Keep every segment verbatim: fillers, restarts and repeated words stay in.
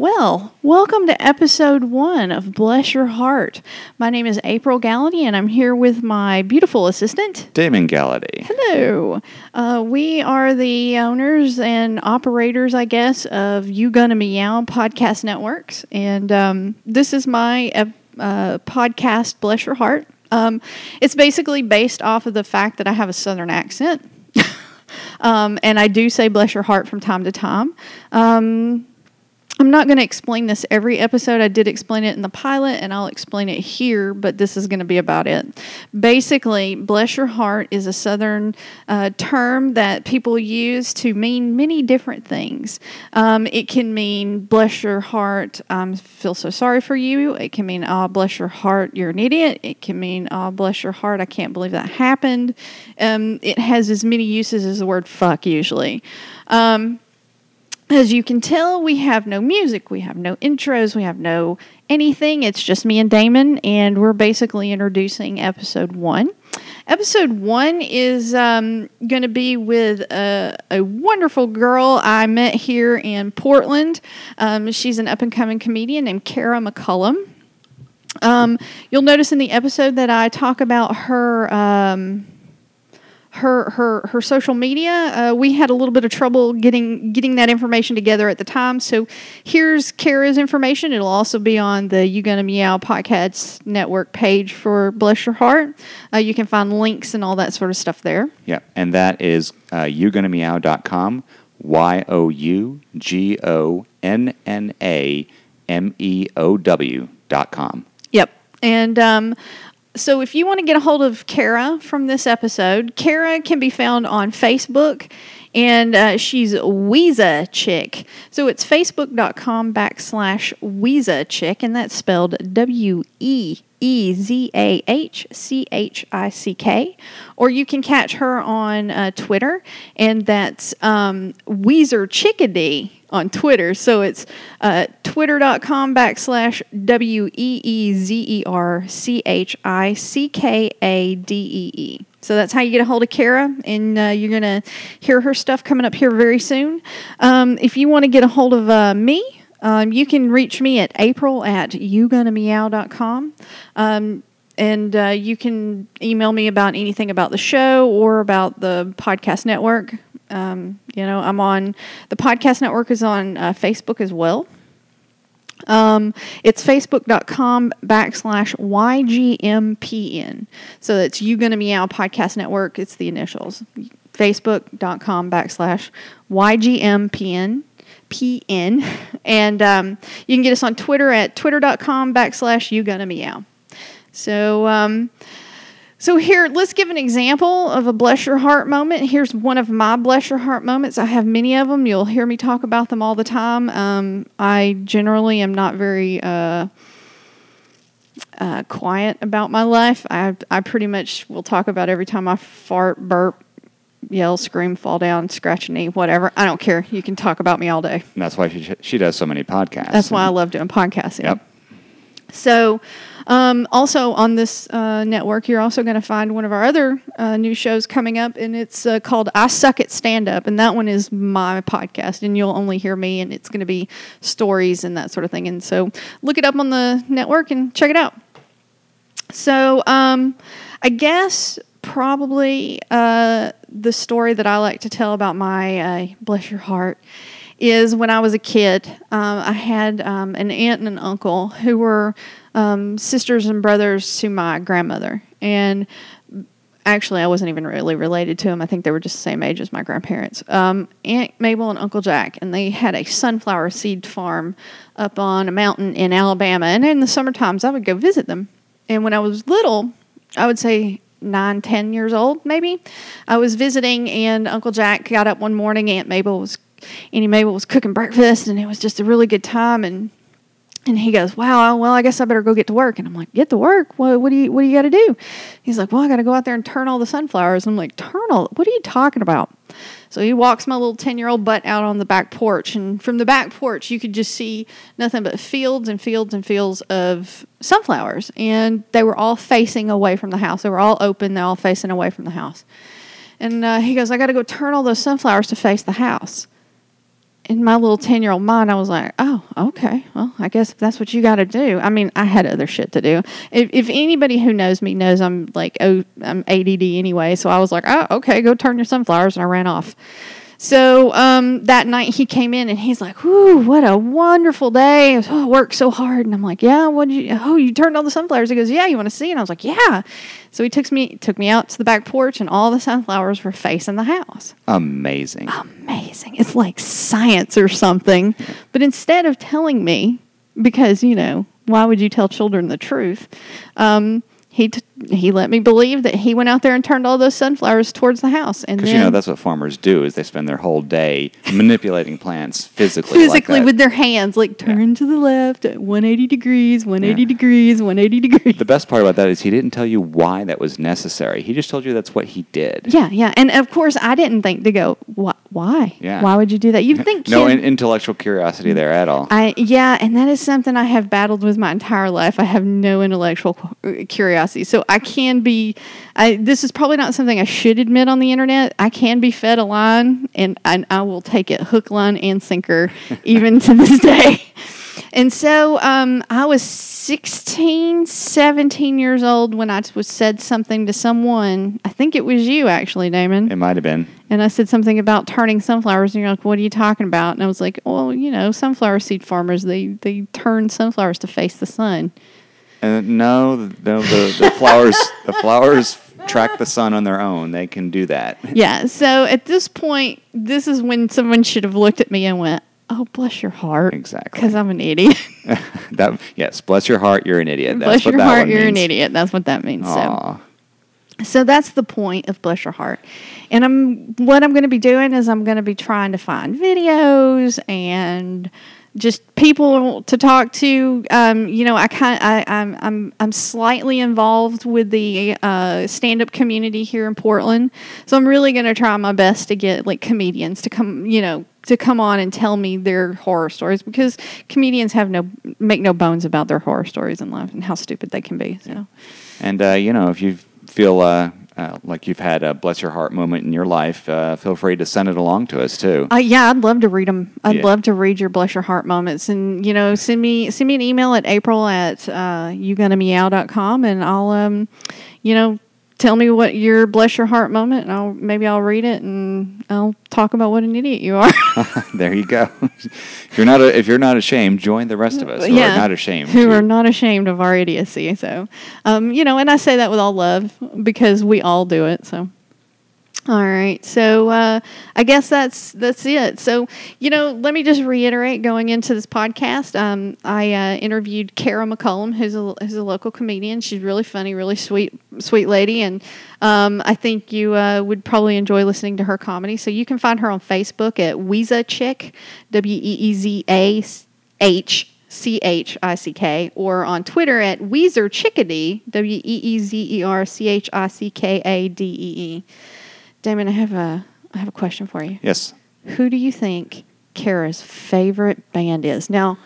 Well, welcome to episode one of Bless Your Heart. My name is April Gallaty, and I'm here with my beautiful assistant, Damon Gallaty. Hello. Uh, we are the owners and operators, I guess, of You Gonna Meow Podcast Networks, and um, this is my uh, uh, podcast, Bless Your Heart. Um, it's basically based off of the fact that I have a southern accent, um, and I do say bless your heart from time to time. Um... I'm not going to explain this every episode. I did explain it in the pilot, and I'll explain it here, but this is going to be about it. Basically, bless your heart is a Southern uh, term that people use to mean many different things. Um, it can mean, bless your heart, I um, feel so sorry for you. It can mean, oh, bless your heart, you're an idiot. It can mean, oh, bless your heart, I can't believe that happened. Um, it has as many uses as the word fuck, usually. Um As you can tell, we have no music, we have no intros, we have no anything. It's just me and Damon, and we're basically introducing episode one. Episode one is um, going to be with a, a wonderful girl I met here in Portland. Um, she's an up-and-coming comedian named Kara McCollum. Um, you'll notice in the episode that I talk about her... Um, Her, her her social media. Uh, we had a little bit of trouble getting getting that information together at the time. So here's Kara's information. It'll also be on the You Gonna Meow Podcast Network page for Bless Your Heart. Uh, you can find links and all that sort of stuff there. Yeah, and that is uh, you gonna meow dot com, Y O U G O N N A M E O W dot com. Yep, and... Um, So if you want to get a hold of Kara from this episode, Kara can be found on Facebook, and uh, she's Weezer Chick. So it's facebook.com backslash Weezer Chick, and that's spelled W E E Z A H C H I C K. Or you can catch her on uh, Twitter, and that's um, Weezer Chickadee on Twitter. So it's uh, twitter.com backslash W E E Z E R C H I C K A D E E. So that's how you get a hold of Kara, and uh, you're going to hear her stuff coming up here very soon. Um, if you want to get a hold of uh, me, um, you can reach me at April at you gonna meow dot com. Um, and uh, you can email me about anything about the show or about the podcast network. Um, you know, I'm on, the podcast network is on uh, Facebook as well. Um, it's facebook.com backslash YGMPN. So that's You Gonna Meow Podcast Network. It's the initials. Facebook.com backslash YGMPN. P N. And um, you can get us on Twitter at twitter.com backslash You Gonna Meow. So, um... So here, let's give an example of a bless your heart moment. Here's one of my bless your heart moments. I have many of them. You'll hear me talk about them all the time. Um, I generally am not very uh, uh, quiet about my life. I I pretty much will talk about every time I fart, burp, yell, scream, fall down, scratch a knee, whatever. I don't care. You can talk about me all day. And that's why she she does so many podcasts. That's why I love doing podcasting. Yep. So, um, also on this uh, network, you're also going to find one of our other uh, new shows coming up, and it's uh, called I Suck at Stand-Up, and that one is my podcast, and you'll only hear me, and it's going to be stories and that sort of thing. And so look it up on the network and check it out. So um, I guess probably uh, the story that I like to tell about my uh, Bless Your Heart is when I was a kid, um, I had um, an aunt and an uncle who were um, sisters and brothers to my grandmother. And actually, I wasn't even really related to them. I think they were just the same age as my grandparents. Um, Aunt Mabel and Uncle Jack, and they had a sunflower seed farm up on a mountain in Alabama. And in the summer times, I would go visit them. And when I was little, I would say... nine, ten years old, maybe. I was visiting, and Uncle Jack got up one morning. Aunt Mabel was, Auntie Mabel was cooking breakfast, and it was just a really good time. And and he goes, "Wow, well, I guess I better go get to work." And I'm like, "Get to work? Well, what do you what do you got to do?" He's like, "Well, I got to go out there and turn all the sunflowers." And I'm like, "Turn all? What are you talking about?" So he walks my little ten-year-old butt out on the back porch, and from the back porch, you could just see nothing but fields and fields and fields of sunflowers, and they were all facing away from the house. They were all open. They're all facing away from the house. And uh, he goes, "I got to go turn all those sunflowers to face the house." in my little ten-year-old mind, I was like, oh, okay, well, I guess if that's what you got to do. I mean, I had other shit to do. If, if anybody who knows me knows I'm like, oh, I'm A D D anyway, so I was like, oh, okay, go turn your sunflowers, and I ran off. So um, that night he came in, and he's like, whew, what a wonderful day. I was, oh, I worked so hard. And I'm like, yeah, what did you, oh, you turned on the sunflowers. He goes, yeah, you want to see? And I was like, yeah. So he took me, took me out to the back porch, and all the sunflowers were facing the house. Amazing. Amazing. It's like science or something. But instead of telling me, because, you know, why would you tell children the truth? Um, he t- he let me believe that he went out there and turned all those sunflowers towards the house. Because, you know, that's what farmers do, is they spend their whole day manipulating plants physically. Physically like with their hands, like turn yeah. to the left, at one hundred eighty degrees, one hundred eighty yeah. degrees, one hundred eighty degrees. The best part about that is he didn't tell you why that was necessary. He just told you that's what he did. Yeah, yeah. And, of course, I didn't think to go, why? Why? Yeah. Why would you do that? You'd think no in- intellectual curiosity there at all. I yeah, and that is something I have battled with my entire life. I have no intellectual curiosity, so I can be. I this is probably not something I should admit on the internet. I can be fed a line, and I, I will take it hook, line, and sinker, even to this day. And so um, I was sixteen, seventeen years old when I was said something to someone. I think it was you, actually, Damon. It might have been. And I said something about turning sunflowers, and you're like, what are you talking about? And I was like, well, you know, sunflower seed farmers, they, they turn sunflowers to face the sun. Uh, no, no, the, the flowers, the flowers track the sun on their own. They can do that. Yeah, so at this point, this is when someone should have looked at me and went, oh, bless your heart. Exactly. Because I'm an idiot. that, yes, bless your heart, you're an idiot. That's bless what your that heart, you're means. An idiot. That's what that means. So. so that's the point of Bless Your Heart. And I'm what I'm going to be doing is I'm going to be trying to find videos and just people to talk to. Um, you know, I kind I I'm I'm I'm slightly involved with the uh, stand-up community here in Portland, so I'm really going to try my best to get like comedians to come. You know. to come on and tell me their horror stories, because comedians have no make no bones about their horror stories in life and how stupid they can be. So, yeah. And, uh, you know, if you feel uh, uh, like you've had a bless your heart moment in your life, uh, feel free to send it along to us, too. Uh, yeah, I'd love to read them. I'd yeah. love to read your bless your heart moments. And, you know, send me send me an email at april at uh, you gonna meow dot com, and I'll, um, you know, tell me what your bless your heart moment, and I'll maybe I'll read it and I'll talk about what an idiot you are. There you go. If you're not a, if you're not ashamed, join the rest of us who yeah, are not ashamed. Who are not ashamed of our idiocy. So, um, you know, and I say that with all love because we all do it. So, all right. So uh, I guess that's that's it. So, you know, let me just reiterate going into this podcast. Um, I uh, interviewed Kara McCollum, who's a who's a local comedian. She's really funny, really sweet, sweet lady, and um, I think you uh, would probably enjoy listening to her comedy. So you can find her on Facebook at Weezer Chick, W E E Z A H. C H I C K, or on Twitter at Weezer Chickadee, W E E Z E R C H I C K A D E E. Damon, I have a I have a question for you. Yes. Who do you think Kara's favorite band is? Now,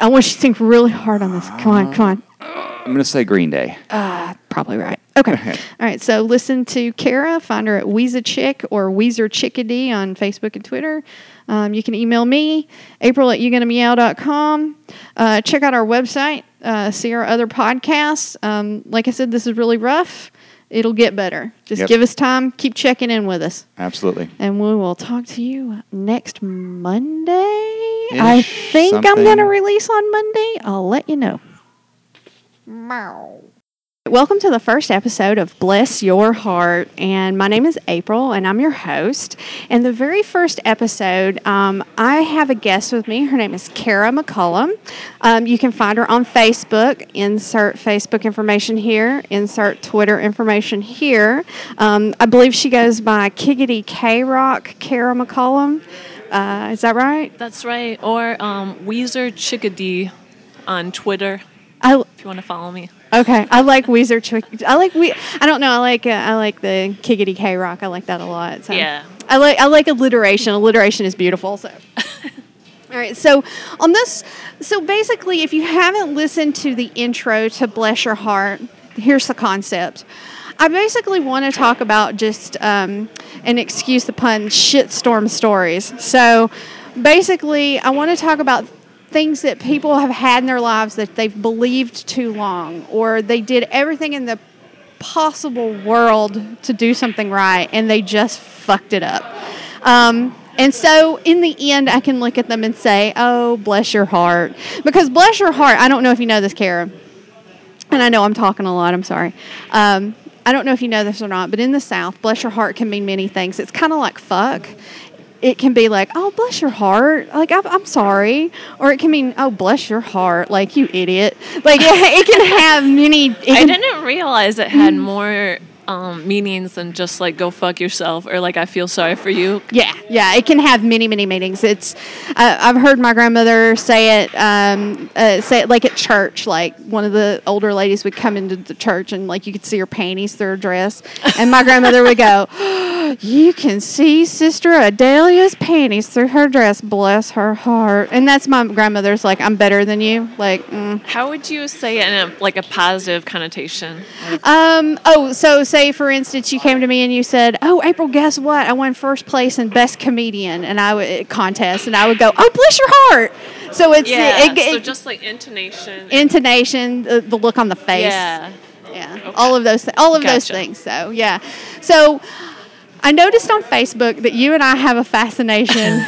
I want you to think really hard on this. Come on, come on. I'm going to say Green Day. Uh, probably right. Okay. All right, so listen to Kara. Find her at Weezer Chick or Weezer Chickadee on Facebook and Twitter. Um, you can email me, April at you gonna meow dot com. Uh, check out our website. Uh, see our other podcasts. Um, like I said, this is really rough. It'll get better. Just yep. give us time. Keep checking in with us. Absolutely. And we will talk to you next Monday. Ish, I think something. I'm going to release on Monday. I'll let you know. Meow. Welcome to the first episode of Bless Your Heart, and my name is April, and I'm your host. And the very first episode, um, I have a guest with me. Her name is Kara McCollum. Um, you can find her on Facebook. Insert Facebook information here. Insert Twitter information here. Um, I believe she goes by Kiggity K-Rock, Kara McCollum. Uh, is that right? That's right. Or um, Weezer Chickadee on Twitter, I, if you want to follow me. Okay, I like Weezer Chick. I like we. I don't know. I like uh, I like the Kiggity K Rock. I like that a lot. So. Yeah. I like I like alliteration. Alliteration is beautiful. So. All right. So on this, so basically, if you haven't listened to the intro to Bless Your Heart, here's the concept. I basically want to talk about just um, and excuse the pun, shitstorm stories. So. basically, I want to talk about things that people have had in their lives that they've believed too long, or they did everything in the possible world to do something right, and they just fucked it up. Um, and so, in the end, I can look at them and say, oh, bless your heart. Because bless your heart, I don't know if you know this, Kara, and I know I'm talking a lot, I'm sorry. Um, I don't know if you know this or not, but in the South, bless your heart can mean many things. It's kind of like fuck. It can be like, oh, bless your heart. Like, I'm, I'm sorry. Or it can mean, oh, bless your heart. Like, you idiot. Like, it, it can have many... It I didn't realize it had more um, meanings than just, like, go fuck yourself or, like, I feel sorry for you. Yeah, yeah. It can have many, many meanings. It's, uh, I've heard my grandmother say it, um, uh, say it, like, at church. Like, one of the older ladies would come into the church and, like, you could see her panties through her dress. And my grandmother would go... You can see Sister Adelia's panties through her dress. Bless her heart. And that's my grandmother's like, I'm better than you. Like, mm. How would you say it in a, like a positive connotation? Um. Oh, so say, for instance, you came to me and you said, oh, April, guess what? I won first place in Best Comedian and I would contest. And I would go, oh, bless your heart. So it's... Yeah, it, it, so just like intonation. Intonation, the, the look on the face. Yeah. Yeah. Okay. All of those, th- all of gotcha. those things. So, yeah. So... I noticed on Facebook that you and I have a fascination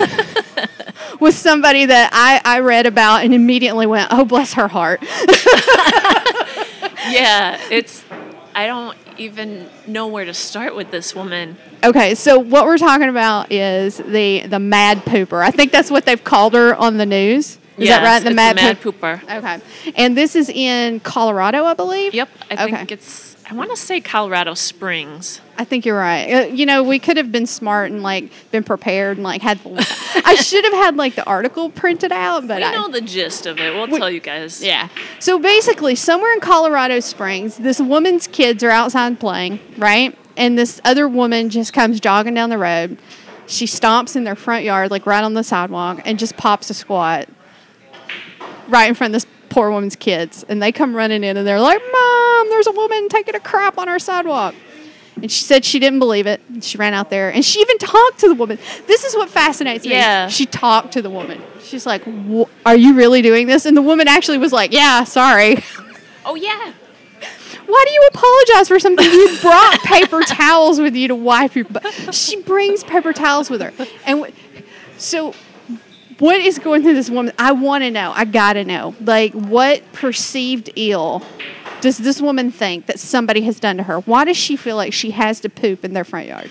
with somebody that I, I read about and immediately went, oh, bless her heart. Yeah, it's, I don't even know where to start with this woman. Okay, so what we're talking about is the, the mad pooper. I think that's what they've called her on the news. Is yes, that right? The mad, mad poop- pooper. Okay. And this is in Colorado, I believe? Yep, I okay. think it's... I want to say Colorado Springs. I think you're right. Uh, you know, we could have been smart and, like, been prepared and, like, had... The, I should have had, like, the article printed out, but... We I, know the gist of it. We'll we, tell you guys. Yeah. So, basically, somewhere in Colorado Springs, this woman's kids are outside playing, right? And this other woman just comes jogging down the road. She stomps in their front yard, like, right on the sidewalk, and just pops a squat right in front of this poor woman's kids. And they come running in, and they're like, Mom! There's a woman taking a crap on our sidewalk. And she said she didn't believe it. She ran out there. And she even talked to the woman. This is what fascinates me. Yeah. She talked to the woman. She's like, are you really doing this? And the woman actually was like, yeah, sorry. Oh, yeah. Why do you apologize for something? You brought paper towels with you to wipe your butt. She brings paper towels with her. And w- so... What is going through this woman? I want to know. I got to know. Like, what perceived ill does this woman think that somebody has done to her? Why does she feel like she has to poop in their front yard?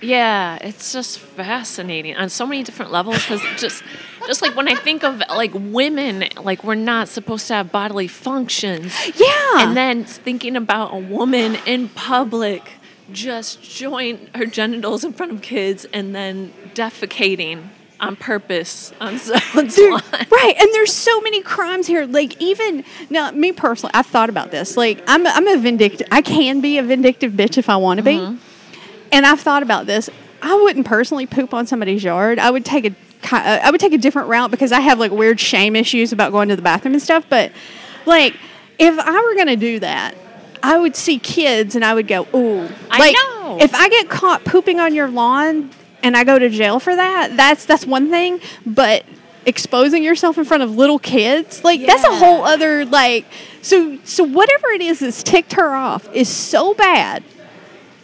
Yeah, it's just fascinating on so many different levels. Because just, just like when I think of, like, women, like, we're not supposed to have bodily functions. Yeah. And then thinking about a woman in public just showing her genitals in front of kids and then defecating. On purpose, on someone's lawn. Right, and there's so many crimes here. Like, even, now, me personally, I've thought about this. Like, I'm, I'm a vindictive, I can be a vindictive bitch if I want to be. Mm-hmm. And I've thought about this. I wouldn't personally poop on somebody's yard. I would take a, I would take a different route because I have, like, weird shame issues about going to the bathroom and stuff. But, like, if I were going to do that, I would see kids and I would go, ooh. Like, I know. If I get caught pooping on your lawn... And I go to jail for that. That's that's one thing, but exposing yourself in front of little kids, like yeah. that's a whole other like. So so whatever it is that's ticked her off is so bad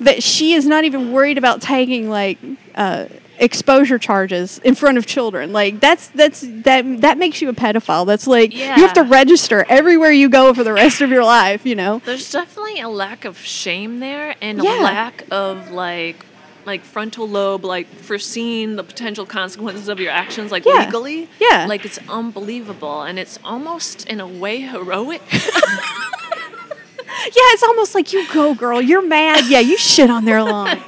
that she is not even worried about taking like uh, exposure charges in front of children. Like that's that's that that makes you a pedophile. That's like yeah. you have to register everywhere you go for the rest of your life. You know, there's definitely a lack of shame there and yeah. a lack of like. Like frontal lobe, like foreseeing the potential consequences of your actions, like yeah. legally. Yeah. Like it's unbelievable. And it's almost in a way heroic. Yeah, it's almost like you go, girl, you're mad. Yeah, you shit on their lawn.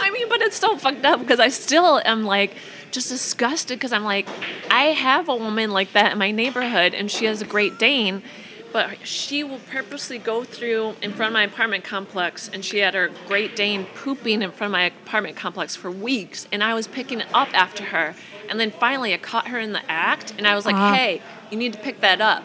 I mean, but it's so fucked up because I still am like just disgusted because I'm like, I have a woman like that in my neighborhood and she has a Great Dane. But she will purposely go through in front of my apartment complex, and she had her Great Dane pooping in front of my apartment complex for weeks, and I was picking it up after her. And then finally I caught her in the act, and I was like, uh-huh. hey, you need to pick that up.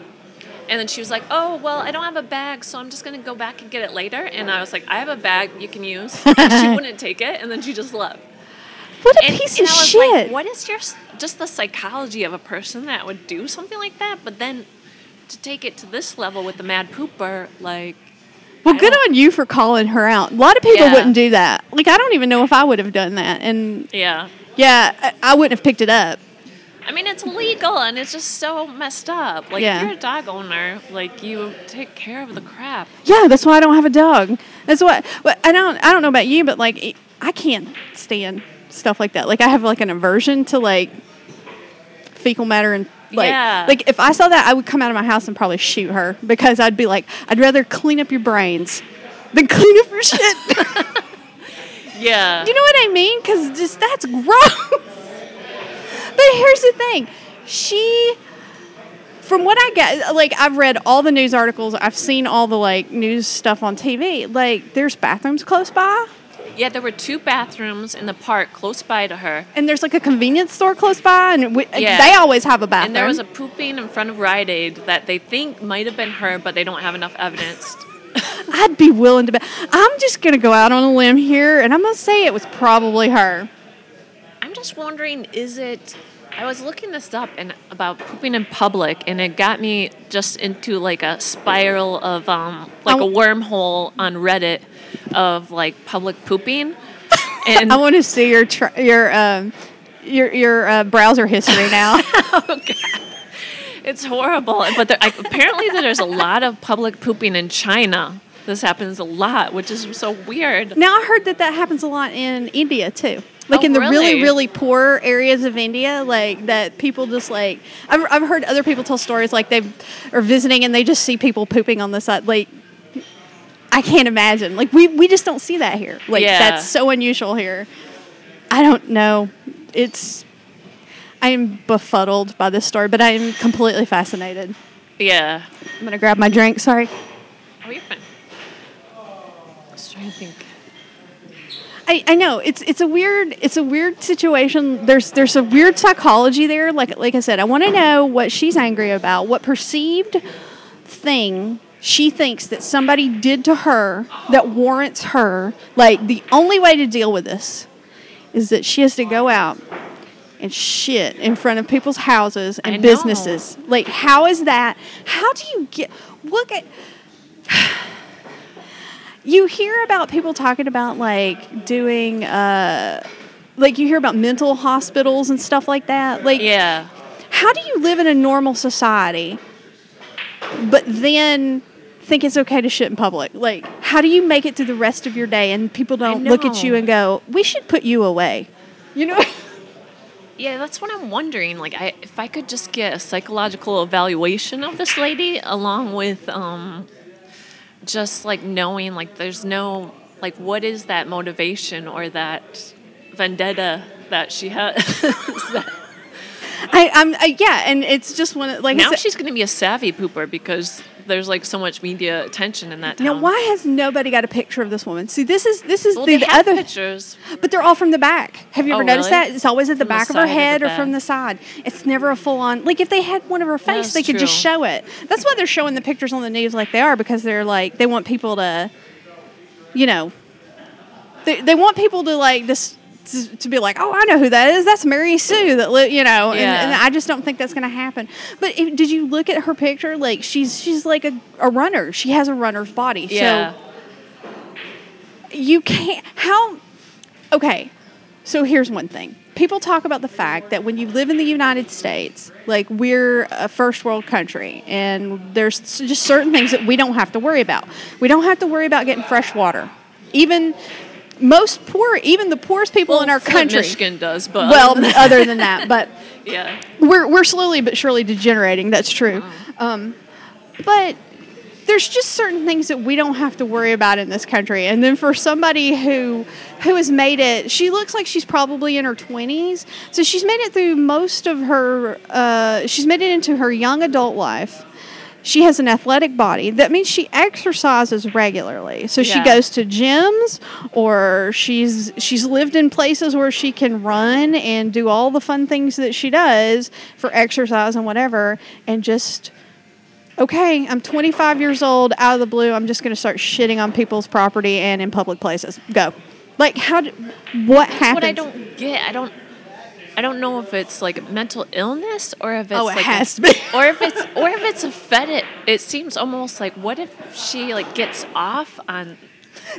And then she was like, oh, well, I don't have a bag, so I'm just going to go back and get it later. And I was like, I have a bag you can use. And she wouldn't take it, and then she just left. What a and, piece and of I was shit. Like, what is your just the psychology of a person that would do something like that, but then to take it to this level with the mad pooper, like... Well, I good on you for calling her out. A lot of people yeah. wouldn't do that. Like, I don't even know if I would have done that. And yeah. Yeah, I, I wouldn't have picked it up. I mean, it's illegal, and it's just so messed up. Like, yeah. if you're a dog owner, like, you take care of the crap. Yeah, that's why I don't have a dog. That's why... But I don't, I don't know about you, but, like, I can't stand stuff like that. Like, I have, like, an aversion to, like, fecal matter and... Like, yeah. like, if I saw that, I would come out of my house and probably shoot her because I'd be like, I'd rather clean up your brains than clean up your shit. yeah. You know what I mean? Because just that's gross. But here's the thing. She, from what I get, like, I've read all the news articles. I've seen all the, like, news stuff on T V. Like, there's bathrooms close by. Yeah, there were two bathrooms in the park close by to her. And there's, like, a convenience store close by, and we, yeah. they always have a bathroom. And there was a pooping in front of Rite Aid that they think might have been her, but they don't have enough evidence. I'd be willing to bet. I'm just going to go out on a limb here, and I'm going to say it was probably her. I'm just wondering, is it... I was looking this up and about pooping in public, and it got me just into, like, a spiral of, um, like, w- a wormhole on Reddit of, like, public pooping. And I want to see your tr- your um, your your uh, browser history now. Oh, God. It's horrible. But there, I, apparently there's a lot of public pooping in China. This happens a lot, which is so weird. Now, I heard that that happens a lot in India, too. Like, oh, in the really? really, really poor areas of India, like, that people just, like... I've I've heard other people tell stories, like, they are visiting and they just see people pooping on the side. Like, I can't imagine. Like, we, we just don't see that here. Like, yeah. that's so unusual here. I don't know. It's... I am befuddled by this story, but I am completely fascinated. Yeah. I'm going to grab my drink. Sorry. Oh, you're fine. I was trying to think... I, I know it's it's a weird it's a weird situation. There's there's a weird psychology there. Like like I said, I want to know what she's angry about, what perceived thing she thinks that somebody did to her that warrants her. Like, the only way to deal with this is that she has to go out and shit in front of people's houses and businesses. Like, how is that? How do you get? Look at. You hear about people talking about, like, doing, uh, like, you hear about mental hospitals and stuff like that. Like, yeah. How do you live in a normal society, but then think it's okay to shit in public? Like, how do you make it through the rest of your day and people don't look at you and go, we should put you away? You know? Yeah, that's what I'm wondering. Like, I, if I could just get a psychological evaluation of this lady along with, um... just, like, knowing, like, there's no, like, what is that motivation or that vendetta that she has? that- I, I'm, I, yeah, and it's just one of, like... Now she's going to be a savvy pooper because there's, like, so much media attention in that town. Now, why has nobody got a picture of this woman? See, this is this is well, the, the other... pictures. But they're all from the back. Have you oh, ever noticed really? that? It's always at the from back the of her head of or from the side. It's never a full-on... Like, if they had one of her face, That's they could true. just show it. That's why they're showing the pictures on the news like they are, because they're, like, they want people to, you know... They, they want people to, like, this... To, to be like, oh, I know who that is. That's Mary Sue. That li-, you know, yeah. and, and I just don't think that's going to happen. But if, did you look at her picture? Like, she's she's like a, a runner. She has a runner's body. Yeah. So you can't. How? Okay. So here's one thing. People talk about the fact that when you live in the United States, like, we're a first world country, and there's just certain things that we don't have to worry about. We don't have to worry about getting fresh water, even. Most poor, even the poorest people well, in our country. Michigan does, but well, other than that, but yeah, we're we're slowly but surely degenerating. That's true. Wow. Um, but there's just certain things that we don't have to worry about in this country. And then for somebody who who has made it, she looks like she's probably in her twenties, so she's made it through most of her. Uh, she's made it into her young adult life. She has an athletic body. That means she exercises regularly. So yeah. she goes to gyms, or she's she's lived in places where she can run and do all the fun things that she does for exercise and whatever. And just, okay, I'm twenty-five years old, out of the blue, I'm just going to start shitting on people's property and in public places. Go. Like, how? Do, what happens? That's what I don't get. I don't... I don't know if it's like mental illness or if it's oh, it like has to be. or if it's or if it's a fetish. It seems almost like, what if she like gets off on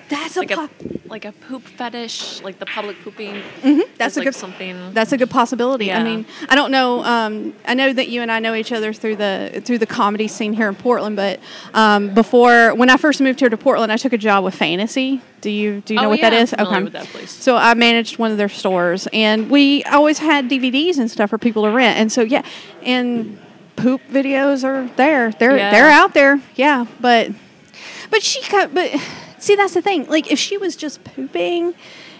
that's like a, po- a like a poop fetish, like the public pooping. Mm-hmm. That's is, a like, good something. That's a good possibility. Yeah. I mean, I don't know. Um, I know that you and I know each other through the through the comedy scene here in Portland. But um, before when I first moved here to Portland, I took a job with Fantasy. Do you do you know oh, what yeah, that is? I'm familiar okay. with that place. So I managed one of their stores, and we always had D V Ds and stuff for people to rent. And so yeah, and poop videos are there. They're yeah. they're out there. Yeah, but but she cut. But see, that's the thing. Like if she was just pooping,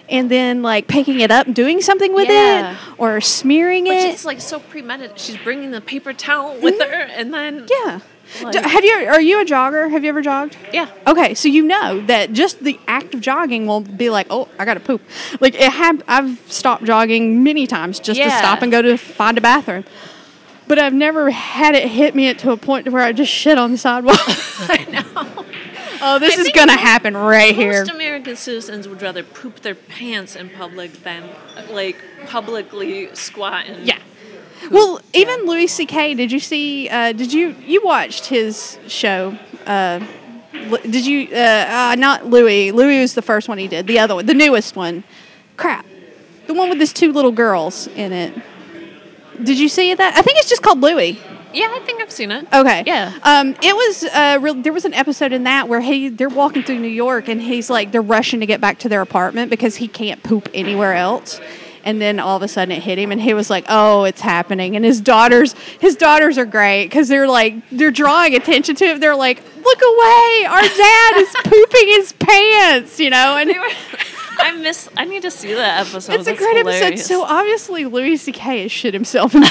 and then like picking it up and doing something with yeah. it, or smearing Which it. Which is like so premeditated. She's bringing the paper towel with mm-hmm. her, and then yeah. Like, Have you? Are you a jogger? Have you ever jogged? Yeah. Okay, so you know that just the act of jogging will be like, oh, I gotta poop. Like it have. I've stopped jogging many times just yeah. to stop and go to find a bathroom, but I've never had it hit me to a point where I just shit on the sidewalk. I know. Oh, this I is gonna happen right most here. Most American citizens would rather poop their pants in public than like publicly squat and. Yeah. Poop. Well, even Louis C K, did you see, uh, did you, you watched his show, uh, did you, uh, uh, not Louis, Louis was the first one he did, the other one, the newest one, crap, the one with these two little girls in it, did you see that? I think it's just called Louis. Yeah, I think I've seen it. Okay. Yeah. Um, it was, uh, re- there was an episode in that where he, they're walking through New York and he's like, they're rushing to get back to their apartment because he can't poop anywhere else. And then all of a sudden it hit him, and he was like, "Oh, it's happening!" And his daughters, his daughters are great because they're like they're drawing attention to him. They're like, "Look away! Our dad is pooping his pants," you know. And were, I miss. I need to see that episode. It's That's a great hilarious. episode. So obviously Louis C K has shit himself in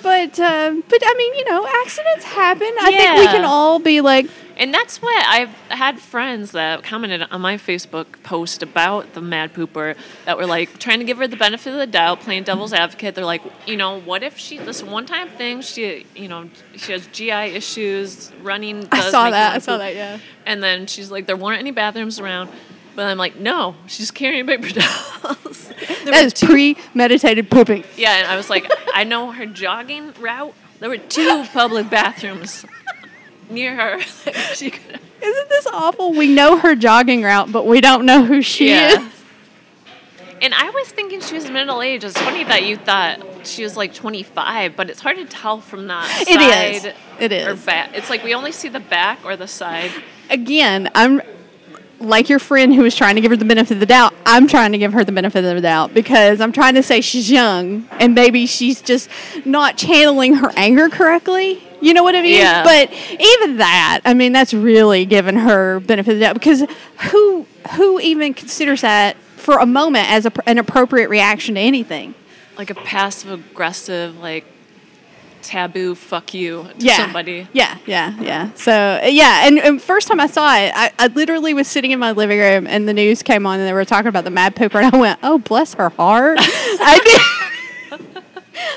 But, uh, but I mean, you know, accidents happen. I yeah. think we can all be like... And that's what I've had friends that commented on my Facebook post about the Mad Pooper that were like trying to give her the benefit of the doubt, playing devil's advocate. They're like, you know, what if she, this one-time thing, she, you know, she has G I issues, running. Does I saw that. I saw poop. that, yeah. And then she's like, there weren't any bathrooms around. But I'm like, no, she's carrying paper towels. That is two- premeditated pooping. Yeah, and I was like, I know her jogging route. There were two public bathrooms near her. She could- Isn't this awful? We know her jogging route, but we don't know who she yeah. is. And I was thinking she was middle aged. It's funny that you thought she was like twenty-five, but it's hard to tell from that it side. It is. It is. Or back. It's like we only see the back or the side. Again, I'm... Like your friend who was trying to give her the benefit of the doubt, I'm trying to give her the benefit of the doubt because I'm trying to say she's young and maybe she's just not channeling her anger correctly. You know what I mean? Yeah. But even that, I mean, that's really giving her benefit of the doubt because who who even considers that for a moment as a, an appropriate reaction to anything? Like a passive-aggressive, like, taboo fuck you to yeah. somebody. Yeah, yeah, yeah. So, yeah, and, and first time I saw it, I, I literally was sitting in my living room and the news came on and they were talking about the Mad Pooper and I went, oh, bless her heart. I did.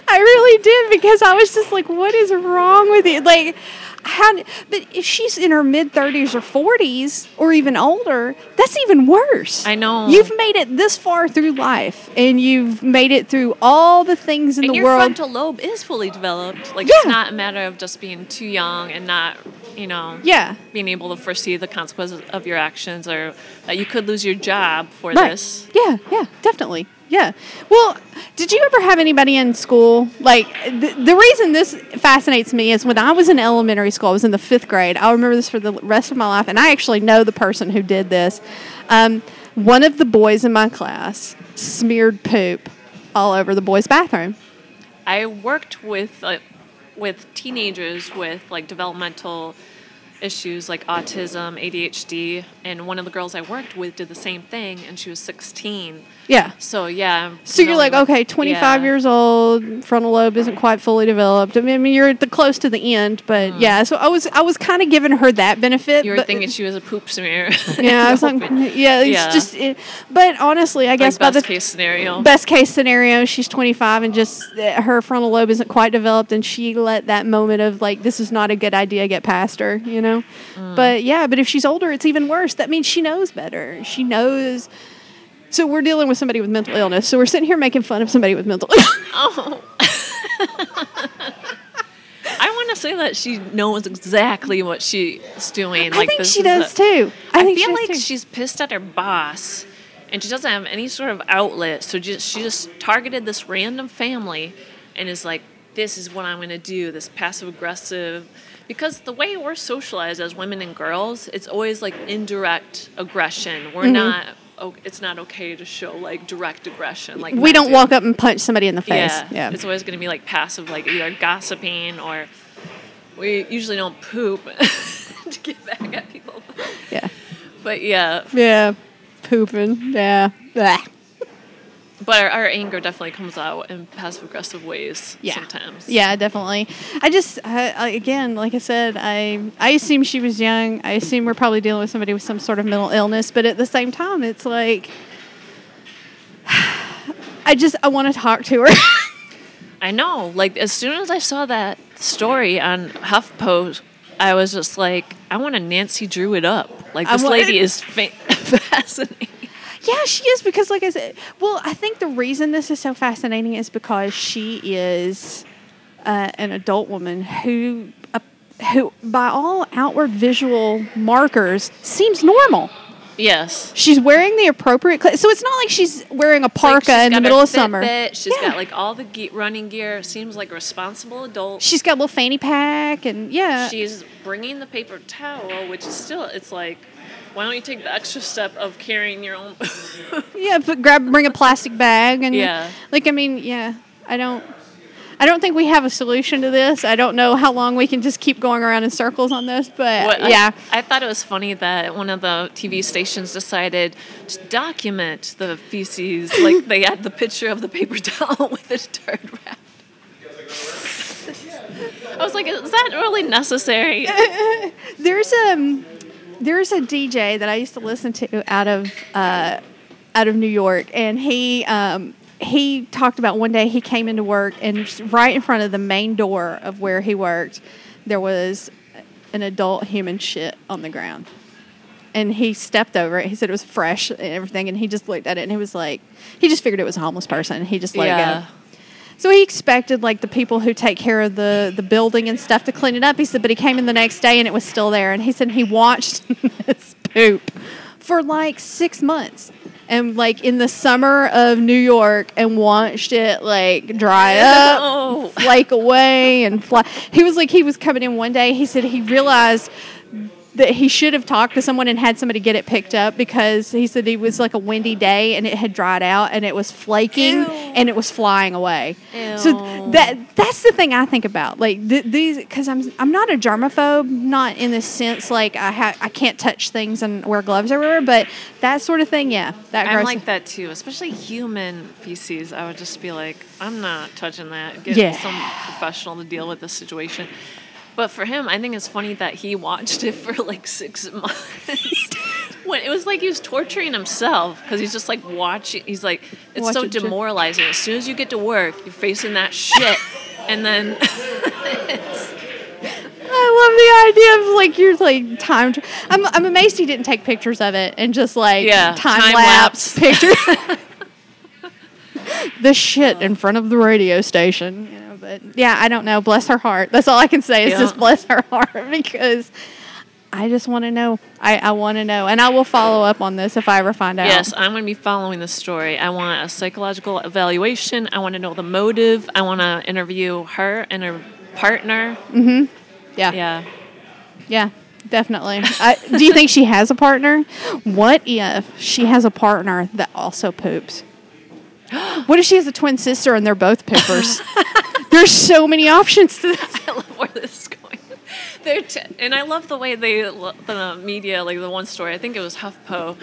I really did because I was just like, what is wrong with you? Like, how? But if she's in her mid-thirties or forties or even older, that's even worse. I know. You've made it this far through life, and you've made it through all the things in and the world. And your frontal lobe is fully developed. Like, yeah. It's not a matter of just being too young and not, you know, yeah. being able to foresee the consequences of your actions or that you could lose your job for right. this. Yeah, yeah, definitely. Yeah. Well, did you ever have anybody in school? Like, th- the reason this fascinates me is when I was in elementary school, I was in the fifth grade. I'll remember this for the rest of my life, and I actually know the person who did this. Um, one of the boys in my class smeared poop all over the boys' bathroom. I worked with uh, with teenagers with, like, developmental issues like autism, A D H D, and one of the girls I worked with did the same thing, and she was sixteen. Yeah. So, yeah. So, you're like, okay, twenty-five yeah. years old, frontal lobe isn't quite fully developed. I mean, I mean you're at the close to the end, but, mm. yeah. So, I was I was kind of giving her that benefit. You were but, thinking she was a poop smear. Yeah, I was like, yeah, it's yeah. just, it, but honestly, I guess like by the... Best case scenario. Best case scenario, she's twenty-five, and just her frontal lobe isn't quite developed, and she let that moment of, like, this is not a good idea get past her, you know? Mm. But yeah, but if she's older, it's even worse. That means she knows better. She knows So we're dealing with somebody with mental illness. So we're sitting here making fun of somebody with mental illness. Oh. I want to say that she knows exactly what she's doing. I like, think this she does, a, too. I, I think feel she does like too. She's pissed at her boss, and she doesn't have any sort of outlet. So just, she just targeted this random family and is like, this is what I'm going to do, this passive-aggressive. Because the way we're socialized as women and girls, it's always like indirect aggression. We're mm-hmm. not... Oh, it's not okay to show like direct aggression. Like we don't do. walk up and punch somebody in the face. Yeah, yeah. It's always going to be like passive, like either gossiping or we usually don't poop to get back at people. Yeah, but yeah, yeah, pooping. Yeah, but our, our anger definitely comes out in passive aggressive ways. Yeah. Sometimes. Yeah, definitely. I just I, I, again, like I said, I I assume she was young. I assume we're probably dealing with somebody with some sort of mental illness. But at the same time, it's like I just I want to talk to her. I know. Like as soon as I saw that story on HuffPost, I was just like, I want to Nancy Drew it up. Like this lady is fa- fascinating. Yeah, she is because, like I said, well, I think the reason this is so fascinating is because she is uh, an adult woman who, uh, who, by all outward visual markers, seems normal. Yes. She's wearing the appropriate clothes. So it's not like she's wearing a parka like in the middle of summer. Bit. She's yeah. got, like, all the ge- running gear. Seems like a responsible adult. She's got a little fanny pack, and, yeah. She's bringing the paper towel, which is still, it's like... Why don't you take the extra step of carrying your own... yeah, but grab, bring a plastic bag. And yeah. Like, I mean, yeah, I don't... I don't think we have a solution to this. I don't know how long we can just keep going around in circles on this, but what, yeah. I, I thought it was funny that one of the T V stations decided to document the feces. Like, they had the picture of the paper towel with the turd wrap. I was like, is that really necessary? There's um. There's a D J that I used to listen to out of uh, out of New York, and he um, he talked about one day he came into work, and right in front of the main door of where he worked, there was an adult human shit on the ground, and he stepped over it. He said it was fresh and everything, and he just looked at it, and he was like, he just figured it was a homeless person, and he just let yeah. it go. So he expected, like, the people who take care of the, the building and stuff to clean it up. He said, but he came in the next day, and it was still there. And he said he watched this poop for, like, six months. And, like, in the summer of New York and watched it, like, dry up, oh. flake away, and fly. He was, like, he was coming in one day. He said he realized that he should have talked to someone and had somebody get it picked up because he said it was like a windy day and it had dried out and it was flaking Ew. And it was flying away. Ew. So that that's the thing I think about, like th- these, because I'm I'm not a germaphobe, not in the sense like I ha- I can't touch things and wear gloves everywhere, but that sort of thing, yeah. That I'm like me. That too, especially human feces. I would just be like, I'm not touching that. Get yeah. some professional to deal with this situation. But for him, I think it's funny that he watched it for like six months. When it was like he was torturing himself because he's just like watching. He's like, it's Watch so it demoralizing. J- as soon as you get to work, you're facing that shit, and then. it's... I love the idea of like you're like time. Tra- I'm I'm amazed he didn't take pictures of it and just like yeah, time, time lapse, lapse. pictures. The shit in front of the radio station. You know? But yeah, I don't know. Bless her heart. That's all I can say is yeah. just bless her heart because I just want to know. I, I want to know. And I will follow up on this if I ever find out. Yes, I'm going to be following this story. I want a psychological evaluation. I want to know the motive. I want to interview her and her partner. Mm-hmm. Yeah. Yeah. Yeah, definitely. I, do you think she has a partner? What if she has a partner that also poops? What if she has a twin sister and they're both poopers? There's so many options to this. I love where this is going. T- and I love the way they, the media, like the one story, I think it was HuffPo,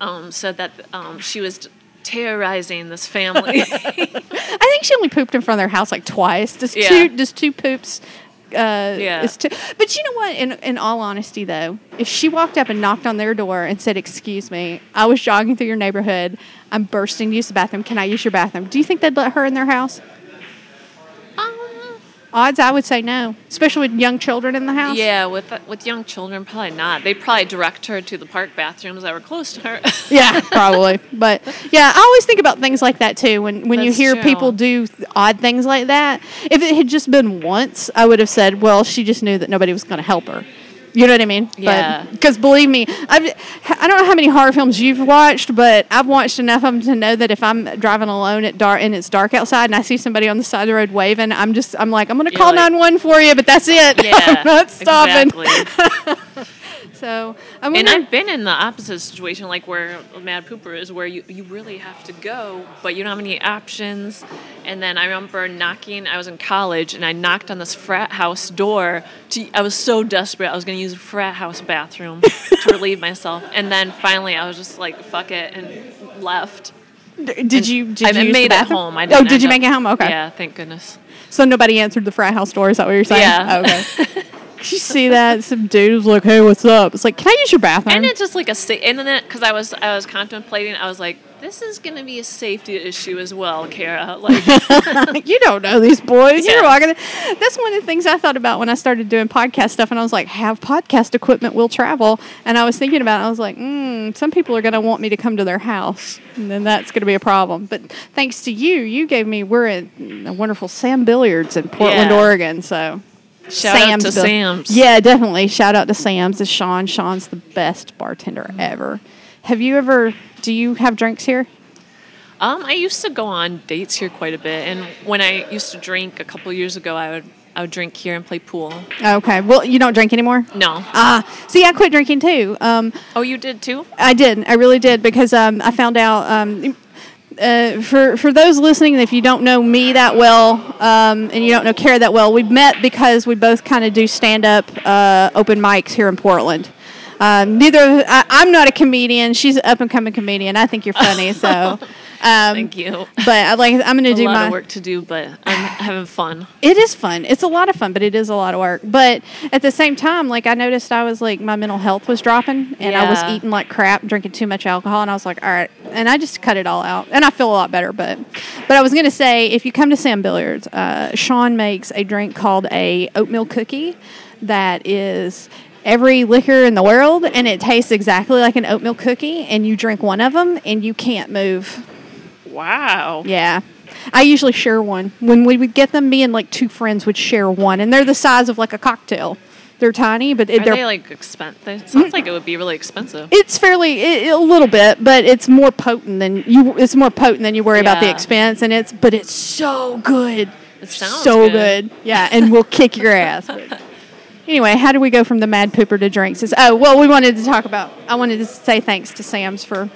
um, said that um, she was terrorizing this family. I think she only pooped in front of their house like twice. Just, yeah. two, just two poops. Uh, yeah. Is too, but you know what? In in all honesty, though, if she walked up and knocked on their door and said, "Excuse me, I was jogging through your neighborhood. I'm bursting to use the bathroom. Can I use your bathroom?" Do you think they'd let her in their house? Um, Odds, I would say no, especially with young children in the house. Yeah, with with young children, probably not. They'd probably direct her to the park bathrooms that were close to her. Yeah, probably. But, yeah, I always think about things like that, too, when, when you hear true. people do odd things like that. If it had just been once, I would have said, well, she just knew that nobody was going to help her. You know what I mean? Yeah. Because believe me, I've, I don't know how many horror films you've watched, but I've watched enough of them to know that if I'm driving alone at dark and it's dark outside and I see somebody on the side of the road waving, I'm just, I'm like, I'm going to call nine one one for you, but that's it. Yeah, I'm not stopping. Exactly. So, I wonder, and I've been in the opposite situation, like where Mad Pooper is, where you, you really have to go, but you don't have any options. And then I remember knocking, I was in college, and I knocked on this frat house door. To, I was so desperate, I was going to use a frat house bathroom to relieve myself. And then finally, I was just like, fuck it, and left. Did and you did I you use made the bathroom? It home. I didn't oh, did you make up, it home? Okay. Yeah, thank goodness. So nobody answered the frat house door, is that what you're saying? Yeah. Oh, okay. You see that some dude was like, "Hey, what's up?" It's like, "Can I use your bathroom?" And it's just like a sa- and then because I was I was contemplating, I was like, "This is gonna be a safety issue as well, Kara." Like, you don't know these boys. Yeah. You're walking. In. That's one of the things I thought about when I started doing podcast stuff, and I was like, "Have podcast equipment, will travel." And I was thinking about it, I was like, mm, "Some people are gonna want me to come to their house, and then that's gonna be a problem." But thanks to you, you gave me. We're at a wonderful Sam Billiards in Portland, yeah. Oregon. So. Shout Sam's out to Sam's. Yeah, definitely. Shout out to Sam's. It's Sean. Sean's the best bartender ever. Have you ever, do you have drinks here? Um, I used to go on dates here quite a bit. And when I used to drink a couple years ago, I would I would drink here and play pool. Okay. Well, you don't drink anymore? No. Ah, uh, see, I quit drinking too. Um, oh, you did too? I did. I really did because um, I found out... Um, Uh, for, for those listening, if you don't know me that well um, and you don't know Kara that well, we met because we both kind of do stand-up uh, open mics here in Portland. Um, neither I, I'm not a comedian. She's an up-and-coming comedian. I think you're funny, so... Um, Thank you. But I like I'm going to do my a lot of work to do, but I'm having fun. It is fun. It's a lot of fun, but it is a lot of work. But at the same time, like I noticed, I was like my mental health was dropping, and yeah. I was eating like crap, drinking too much alcohol, and I was like, all right, and I just cut it all out, and I feel a lot better. But, but I was going to say, if you come to Sam Billiards, uh, Sean makes a drink called a oatmeal cookie, that is. Every liquor in the world, and it tastes exactly like an oatmeal cookie, and you drink one of them, and you can't move. Wow. Yeah. I usually share one. When we would get them, me and like two friends would share one, and they're the size of like a cocktail. They're tiny, but it, they're... Are they like expensive? It sounds like it would be really expensive. It's fairly, it, a little bit, but it's more potent than you, it's more potent than you worry yeah. about the expense, and it's, but it's so good. It sounds so good. good. Yeah, and we'll kick your ass. But. Anyway, how do we go from the Mad Pooper to drinks? It's, oh, well, we wanted to talk about, I wanted to say thanks to Sam's for...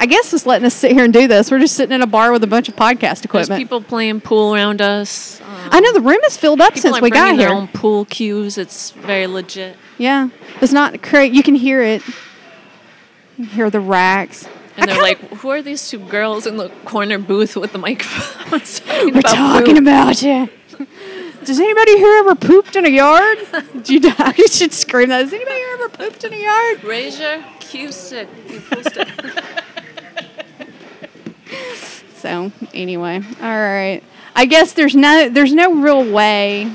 I guess just letting us sit here and do this. We're just sitting in a bar with a bunch of podcast equipment. There's people playing pool around us. Um, I know the room is filled up since we got here. People are bringing their own pool cues. It's very legit. Yeah. It's not crazy. You can hear it. You can hear the racks. And they're like, who are these two girls in the corner booth with the microphones? We're talking about you. Does anybody here ever pooped in a yard? You should scream that. Has anybody here ever pooped in a yard? Raise your cue stick. You posted. So anyway, all right. I guess there's no there's no real way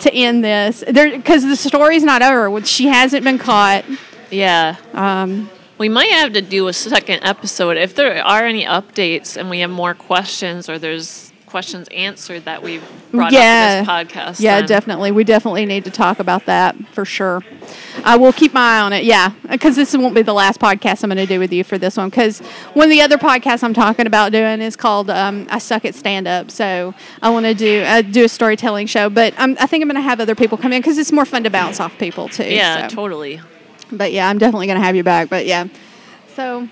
to end this there because the story's not over. She hasn't been caught. Yeah. Um, we might have to do a second episode if there are any updates and we have more questions or there's questions answered that we've brought yeah. up in this podcast. Yeah, then. definitely. We definitely need to talk about that for sure. I will keep my eye on it, yeah, because this won't be the last podcast I'm going to do with you for this one, because one of the other podcasts I'm talking about doing is called um, I Suck at Stand-Up, so I want to do uh, do a storytelling show, but I'm, I think I'm going to have other people come in, because it's more fun to bounce off people, too. Yeah, so. Totally. But, yeah, I'm definitely going to have you back, but, yeah. So,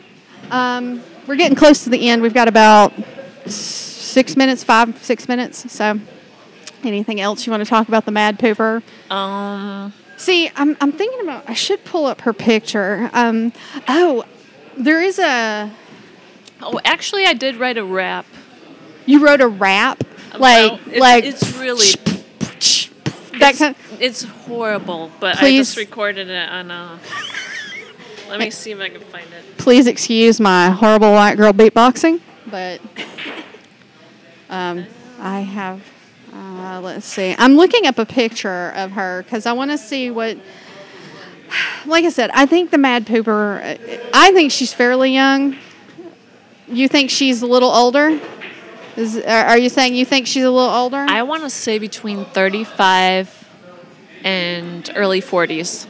um, we're getting close to the end. We've got about six minutes, five, six minutes, so anything else you want to talk about the Mad Pooper? Um... See, I'm I'm thinking about... I should pull up her picture. Um, oh, there is a... Oh, actually, I did write a rap. You wrote a rap? Like... Well, it's, like it's really... It's, that kind of, it's horrible, but please. I just recorded it on a... Let me see if I can find it. Please excuse my horrible white girl beatboxing, but um, I have... Uh, let's see. I'm looking up a picture of her because I want to see what... Like I said, I think the Mad Pooper... I think she's fairly young. You think she's a little older? Is, are you saying you think she's a little older? I want to say between thirty-five and early forties.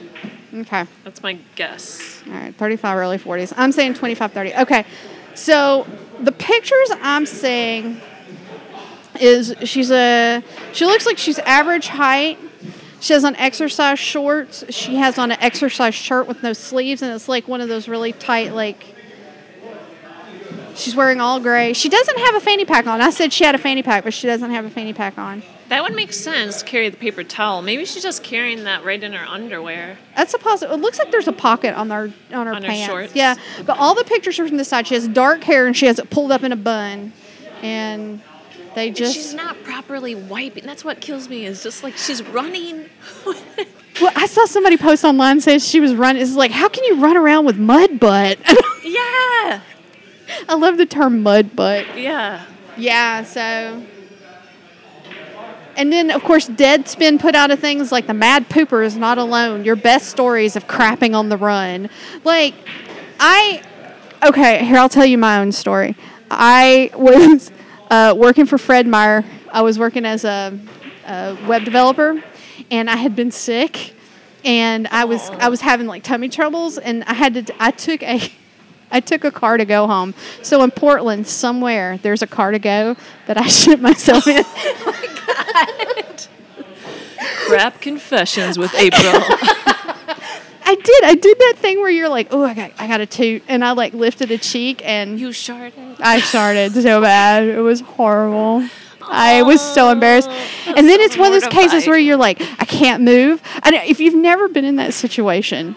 Okay. That's my guess. All right, thirty-five, early forties. I'm saying twenty-five, thirty. Okay. So the pictures I'm seeing is she's a... She looks like she's average height. She has on exercise shorts. She has on an exercise shirt with no sleeves, and it's like one of those really tight, like... She's wearing all gray. She doesn't have a fanny pack on. I said she had a fanny pack, but she doesn't have a fanny pack on. That would make sense, carry the paper towel. Maybe she's just carrying that right in her underwear. That's a possible. It looks like there's a pocket on her, on her on pants. Her shorts. Yeah, but all the pictures are from the side. She has dark hair, and she has it pulled up in a bun. And... They just, she's not properly wiping. That's what kills me, is just like she's running. Well, I saw somebody post online saying she was running. It's like, how can you run around with mud butt? Yeah. I love the term mud butt. Yeah. Yeah, so. And then, of course, Deadspin put out a things like the Mad Pooper is not alone. Your best stories of crapping on the run. Like, I, okay, here, I'll tell you my own story. I was... Uh, working for Fred Meyer, I was working as a, a web developer, and I had been sick, and I was Aww. I was having like tummy troubles, and I had to I took a I took a car to go home. So in Portland, somewhere there's a car to go that I shit myself in. Oh my God! Crap confessions with April. I did. I did that thing where you're like, oh, I got I got a toot. And I, like, lifted a cheek and... You sharted. I sharted so bad. It was horrible. Aww, I was so embarrassed. And then so it's one of those cases where you're like, I can't move. And if you've never been in that situation,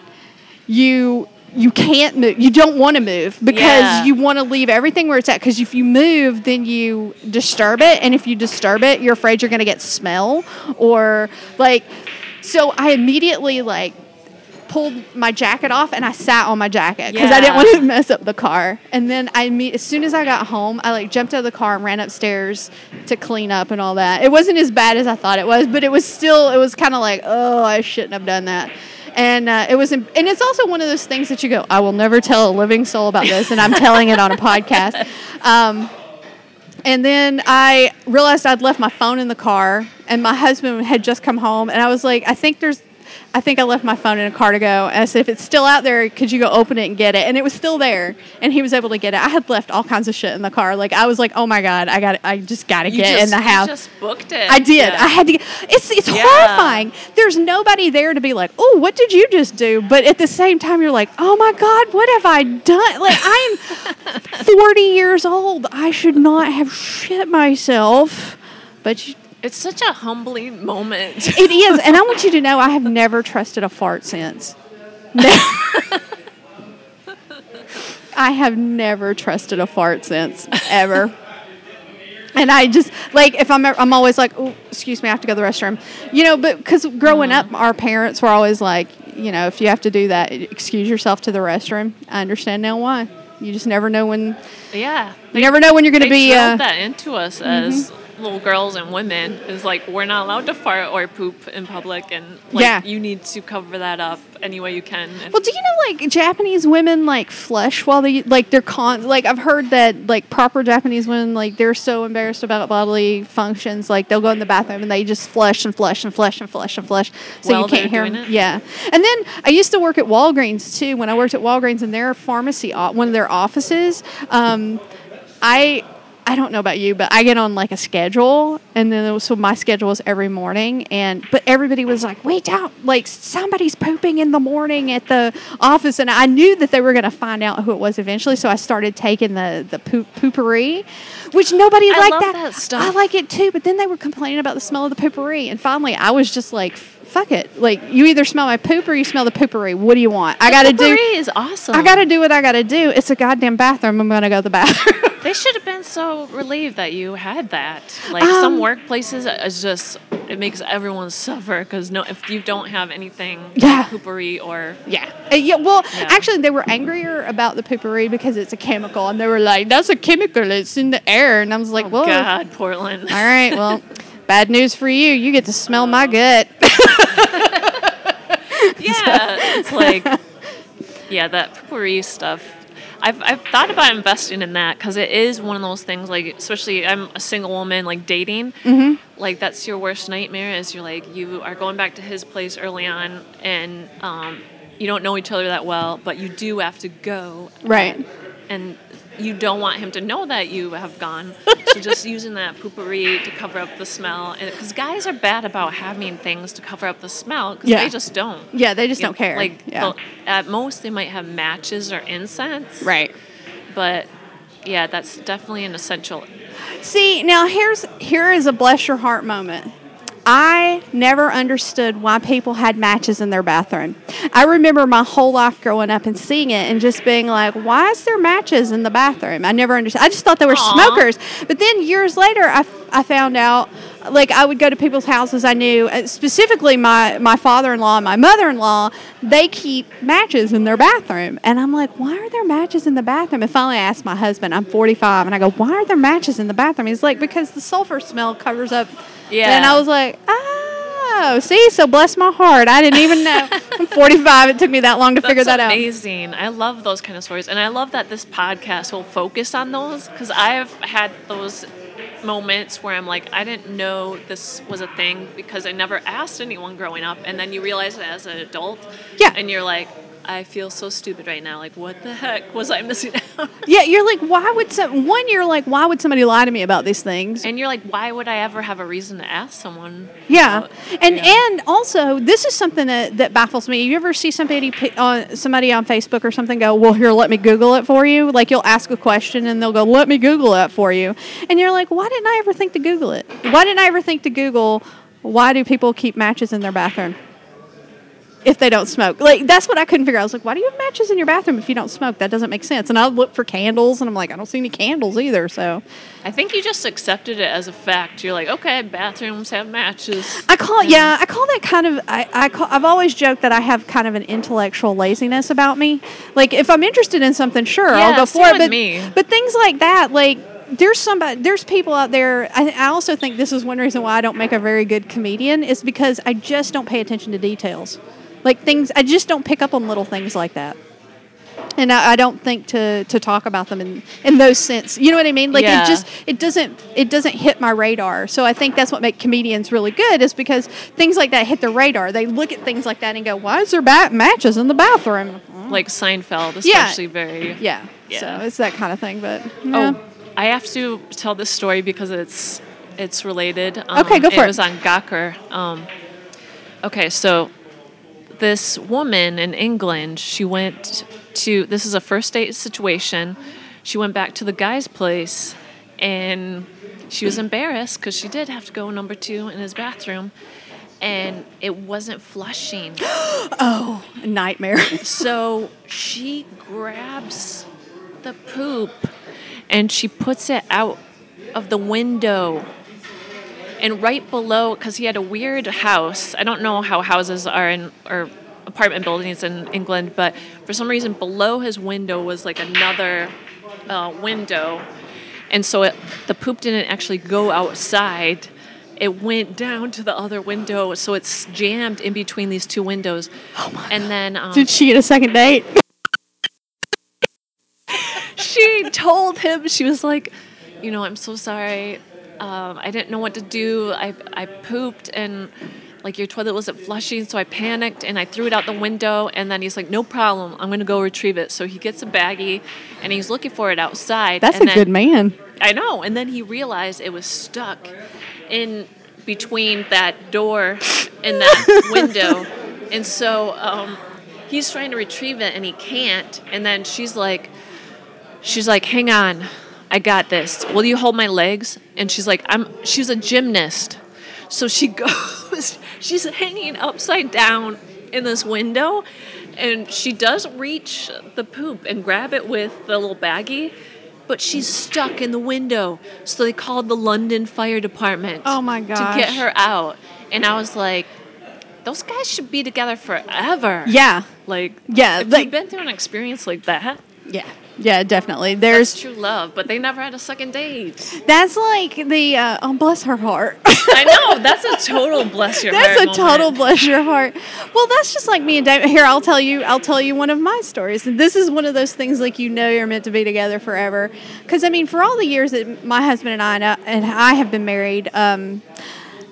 you... You can't move. You don't want to move because yeah. you want to leave everything where it's at. Because if you move, then you disturb it. And if you disturb it, you're afraid you're going to get smell. Or, like... So I immediately, like... pulled my jacket off, and I sat on my jacket because yeah. I didn't want to mess up the car. And then I meet as soon as I got home, I like jumped out of the car and ran upstairs to clean up and all that. It wasn't as bad as I thought it was, but it was still it was kind of like, oh, I shouldn't have done that. And uh, it was, and it's also one of those things that you go, I will never tell a living soul about this, and I'm telling it on a podcast. Um, and then I realized I'd left my phone in the car, and my husband had just come home, and I was like, I think there's. I think I left my phone in a car to go. And I said, if it's still out there, could you go open it and get it? And it was still there. And he was able to get it. I had left all kinds of shit in the car. Like, I was like, oh, my God, I got, I just got to get just, in the house. You just booked it. I did. Yeah. I had to get It's, it's yeah. horrifying. There's nobody there to be like, oh, what did you just do? But at the same time, you're like, oh, my God, what have I done? Like, I'm forty years old. I should not have shit myself. But you It's such a humbling moment. It is. And I want you to know I have never trusted a fart since. I have never trusted a fart since, ever. And I just, like, if I'm, I'm always like, oh, excuse me, I have to go to the restroom. You know, but because growing mm. up, our parents were always like, you know, if you have to do that, excuse yourself to the restroom. I understand now why. You just never know when. Yeah. They, you never know when you're going to be. They drilled uh, that into us as. Mm-hmm. Little girls and women is like, we're not allowed to fart or poop in public, and like yeah. you need to cover that up any way you can. Well, do you know, like, Japanese women like flush while they like they're con like I've heard that like proper Japanese women, like, they're so embarrassed about bodily functions, like they'll go in the bathroom and they just flush and flush and flush and flush and flush, so well, you can't hear them. It? Yeah. And then I used to work at Walgreens too. When I worked at Walgreens in their pharmacy, one of their offices, um, I. I don't know about you, but I get on like a schedule, and then it was, so my schedule was every morning, and but everybody was like, wait out, like somebody's pooping in the morning at the office, and I knew that they were going to find out who it was eventually, so I started taking the the poop poopery, which nobody I liked love that. that stuff. I like it too, but then they were complaining about the smell of the poopery, and finally I was just like, fuck it, like you either smell my poop or you smell the poopery. What do you want? I got to do. Poopery is awesome. I got to do what I got to do. It's a goddamn bathroom. I'm going to go to the bathroom. They should have been so relieved that you had that. Like um, some workplaces, it's just it makes everyone suffer because no, if you don't have anything, yeah, like poopery or yeah, uh, yeah. Well, yeah. Actually, they were angrier about the poopery because it's a chemical, and they were like, "That's a chemical. It's in the air." And I was like, oh, "Whoa, God, Portland." All right, well, bad news for you. You get to smell my gut. Yeah, it's like, yeah, that potpourri stuff. I've I've thought about investing in that because it is one of those things, like, especially I'm a single woman, like, dating. Mm-hmm. Like, that's your worst nightmare is you're, like, you are going back to his place early on, and um, you don't know each other that well, but you do have to go. Right. And, and you don't want him to know that you have gone. So just using that potpourri to cover up the smell. Because guys are bad about having things to cover up the smell because yeah. they just don't. Yeah, they just you don't know, care. Like, yeah. at most, they might have matches or incense. Right. But, yeah, that's definitely an essential. See, now here's here is a bless your heart moment. I never understood why people had matches in their bathroom. I remember my whole life growing up and seeing it and just being like, why is there matches in the bathroom? I never understood. I just thought they were Aww. smokers. But then years later, I, f- I found out, like, I would go to people's houses I knew, specifically my, my father-in-law and my mother-in-law, they keep matches in their bathroom. And I'm like, why are there matches in the bathroom? And finally I asked my husband, I'm forty-five, and I go, why are there matches in the bathroom? He's like, because the sulfur smell covers up. Yeah. And I was like, oh, see, so bless my heart. I didn't even know. I'm forty-five. It took me that long to That's figure that amazing. out. Amazing. I love those kind of stories. And I love that this podcast will focus on those because I've had those moments where I'm like, I didn't know this was a thing because I never asked anyone growing up. And then you realize it as an adult. Yeah. And you're like, I feel so stupid right now. Like, what the heck was I missing out? Yeah, you're like, why would some... One, you're like, why would somebody lie to me about these things? And you're like, why would I ever have a reason to ask someone? Yeah. About, and you know? And also, this is something that, that baffles me. You ever see somebody on somebody on Facebook or something go, well, here, let me Google it for you? Like, you'll ask a question, and they'll go, let me Google it for you. And you're like, why didn't I ever think to Google it? Why didn't I ever think to Google, why do people keep matches in their bathroom? If they don't smoke. Like, that's what I couldn't figure out. I was like, why do you have matches in your bathroom if you don't smoke? That doesn't make sense. And I look for candles, and I'm like, I don't see any candles either, so. I think you just accepted it as a fact. You're like, okay, bathrooms have matches. I call, and yeah, I call that kind of, I, I call, I've always joked that I have kind of an intellectual laziness about me. Like, if I'm interested in something, sure, yeah, I'll go for it. But, me. but things like that, like, There's somebody. There's people out there. I, I also think this is one reason why I don't make a very good comedian is because I just don't pay attention to details, like things. I just don't pick up on little things like that, and I, I don't think to, to talk about them in, in those sense. You know what I mean? Like yeah. it just it doesn't it doesn't hit my radar. So I think that's what makes comedians really good is because things like that hit their radar. They look at things like that and go, "Why is there bat- matches in the bathroom?" Like Seinfeld, especially yeah. very yeah. yeah. So it's that kind of thing. But yeah. oh. I have to tell this story because it's it's related. Um, okay, go for it. It was on Gawker. Um, okay, so this woman in England, she went to, this is a first date situation. She went back to the guy's place, and she was embarrassed because she did have to go number two in his bathroom, and it wasn't flushing. Oh, a nightmare. So she grabs the poop. And she puts it out of the window. And right below, because he had a weird house. I don't know how houses are in, or apartment buildings in England, but for some reason below his window was like another uh, window. And so it, the poop didn't actually go outside. It went down to the other window. So it's jammed in between these two windows. Oh my and God. Then, um, did she get a second date? She told him, she was like, you know, I'm so sorry. Um, I didn't know what to do. I I pooped and, like, your toilet wasn't flushing, so I panicked and I threw it out the window. And then he's like, no problem. I'm going to go retrieve it. So he gets a baggie and he's looking for it outside. That's and a then, good man. I know. And then he realized it was stuck in between that door and that window. And so um, he's trying to retrieve it and he can't. And then she's like, She's like, hang on, I got this. Will you hold my legs? And she's like, I'm. She's a gymnast. So she goes, she's hanging upside down in this window, and she does reach the poop and grab it with the little baggie, but she's stuck in the window. So they called the London Fire Department oh my gosh. to get her out. And I was like, those guys should be together forever. Yeah. Like, yeah, have like, you been through an experience like that? Yeah. Yeah, definitely. There's That's true love, but they never had a second date. That's like the, uh, oh, bless her heart. I know. That's a total bless your that's heart That's a moment. Total bless your heart. Well, that's just like me and Damon. Here, I'll tell you, I'll tell you one of my stories. And this is one of those things like you know you're meant to be together forever. Because, I mean, for all the years that my husband and I and I have been married, um,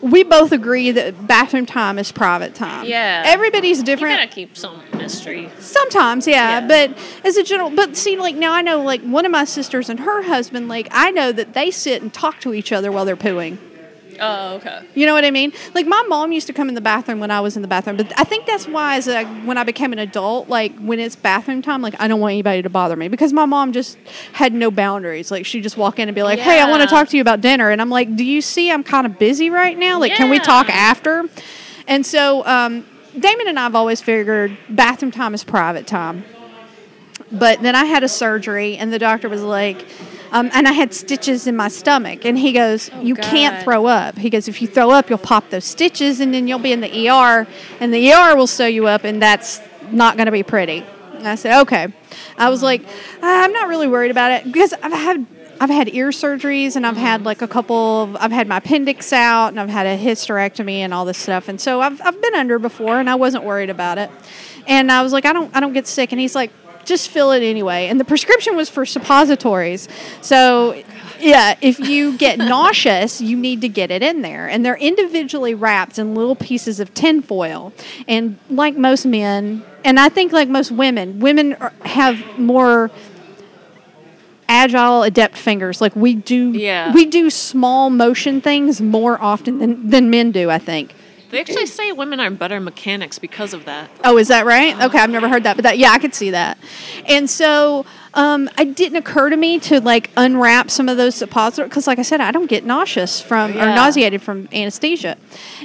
we both agree that bathroom time is private time. Yeah. Everybody's different. You gotta keep some mystery. Sometimes, yeah, yeah. But as a general, but see, like, now I know, like, one of my sisters and her husband, like, I know that they sit and talk to each other while they're pooing. Oh, okay. You know what I mean? Like, my mom used to come in the bathroom when I was in the bathroom, but I think that's why as a, when I became an adult, like, when it's bathroom time, like, I don't want anybody to bother me, because my mom just had no boundaries. Like, she'd just walk in and be like, yeah. hey, I want to talk to you about dinner. And I'm like, do you see I'm kind of busy right now? Like, yeah. can we talk after? And so um, Damon and I have always figured bathroom time is private time. But then I had a surgery, and the doctor was like... Um, and I had stitches in my stomach. And he goes, oh, you God. Can't throw up. He goes, if you throw up, you'll pop those stitches, and then you'll be in the E R, and the E R will sew you up, and that's not going to be pretty. And I said, okay. I was like, I'm not really worried about it, because I've had I've had ear surgeries, and I've had like a couple of, I've had my appendix out, and I've had a hysterectomy and all this stuff. And so I've I've been under before, and I wasn't worried about it. And I was like, I don't I don't get sick. And he's like, just fill it anyway. And the prescription was for suppositories. So, yeah, if you get nauseous, you need to get it in there. And they're individually wrapped in little pieces of tin foil. And like most men, and I think like most women, women are, have more agile, adept fingers. Like we do, yeah. we do small motion things more often than, than men do, I think. They actually say women are better mechanics because of that. Oh, is that right? Okay, I've never heard that, but that, yeah, I could see that. And so um, it didn't occur to me to, like, unwrap some of those suppositories, because, like I said, I don't get nauseous from yeah. or nauseated from anesthesia.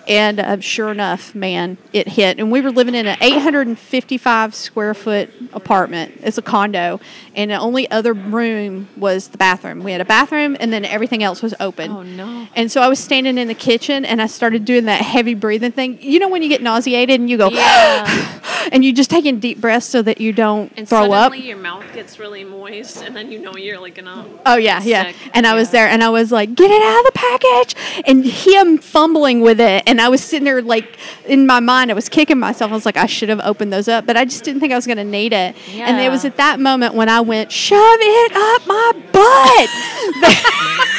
And uh, sure enough, man, it hit. And we were living in an eight hundred fifty-five square foot apartment. It's a condo. And the only other room was the bathroom. We had a bathroom, and then everything else was open. Oh, no. And so I was standing in the kitchen, and I started doing that heavy breathing. Thing. You know when you get nauseated and you go, yeah. and you just take in deep breaths so that you don't and throw up? And suddenly your mouth gets really moist, and then you know you're like going to Oh, yeah, yeah. Sick. And yeah. I was there, and I was like, get it out of the package! And him fumbling with it, and I was sitting there like, in my mind, I was kicking myself. I was like, I should have opened those up, but I just didn't think I was going to need it. Yeah. And it was at that moment when I went, shove it up my butt!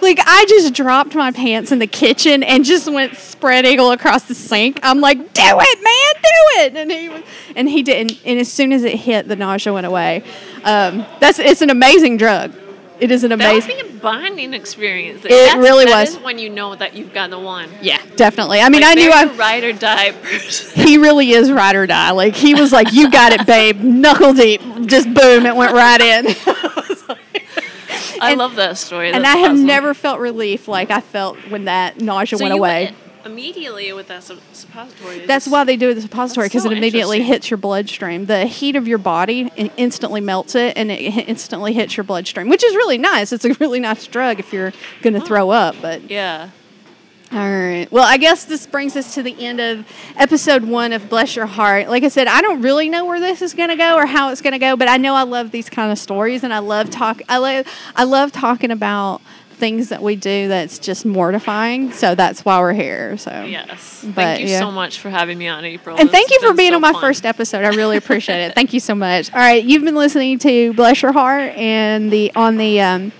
Like, I just dropped my pants in the kitchen and just went spread eagle across the sink. I'm like, do it, man, do it. And he and he didn't. And as soon as it hit, the nausea went away. Um, that's It's an amazing drug. It is an amazing... That would be a bonding experience. It that's, really that was. That is when you know that you've got the one. Yeah, definitely. I mean, like, I knew I... ride or die person. He really is ride or die. Like, he was like, you got it, babe. Knuckle deep. Just boom, it went right in. I was like... I and, love that story. That's and I have awesome. Never felt relief like I felt when that nausea so went you away. Went immediately with that su- suppository. That's why they do the suppository, because so it immediately hits your bloodstream. The heat of your body it instantly melts it, and it instantly hits your bloodstream, which is really nice. It's a really nice drug if you're going to oh. throw up. But yeah. All right. Well, I guess this brings us to the end of episode one of Bless Your Heart. Like I said, I don't really know where this is going to go or how it's going to go, but I know I love these kind of stories, and I love talk. I love I love talking about things that we do that's just mortifying. So that's why we're here. So yes, but, thank you yeah. so much for having me on, April. And thank you for being so on my fun. first episode. I really appreciate it. Thank you so much. All right, you've been listening to Bless Your Heart and the on the. Um,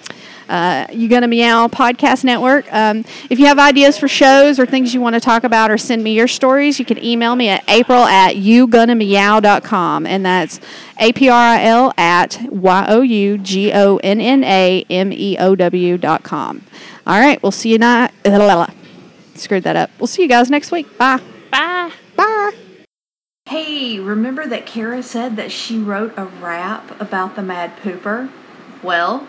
Uh, You Gonna Meow Podcast Network. Um, if you have ideas for shows or things you want to talk about or send me your stories, you can email me at april at you gonna meow dot com. And that's A P R I L at Y O U G O N N A M E O W dot com. All right. We'll see you now. Screwed that up. We'll see you guys next week. Bye. Bye. Bye. Hey, remember that Kara said that she wrote a rap about the Mad Pooper? Well...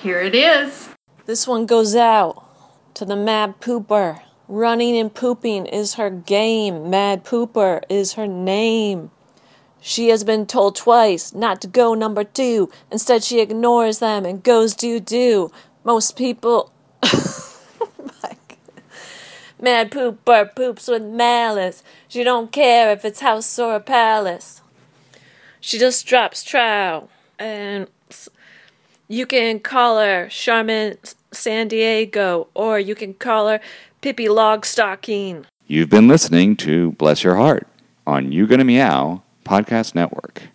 here it is. This one goes out to the Mad Pooper. Running and pooping is her game. Mad Pooper is her name. She has been told twice not to go number two. Instead, she ignores them and goes doo-doo. Most people... Mad Pooper poops with malice. She don't care if it's house or a palace. She just drops trowel. and you can call her Charmin San Diego, or you can call her Pippi Logstocking. You've been listening to Bless Your Heart on You Gonna Meow Podcast Network.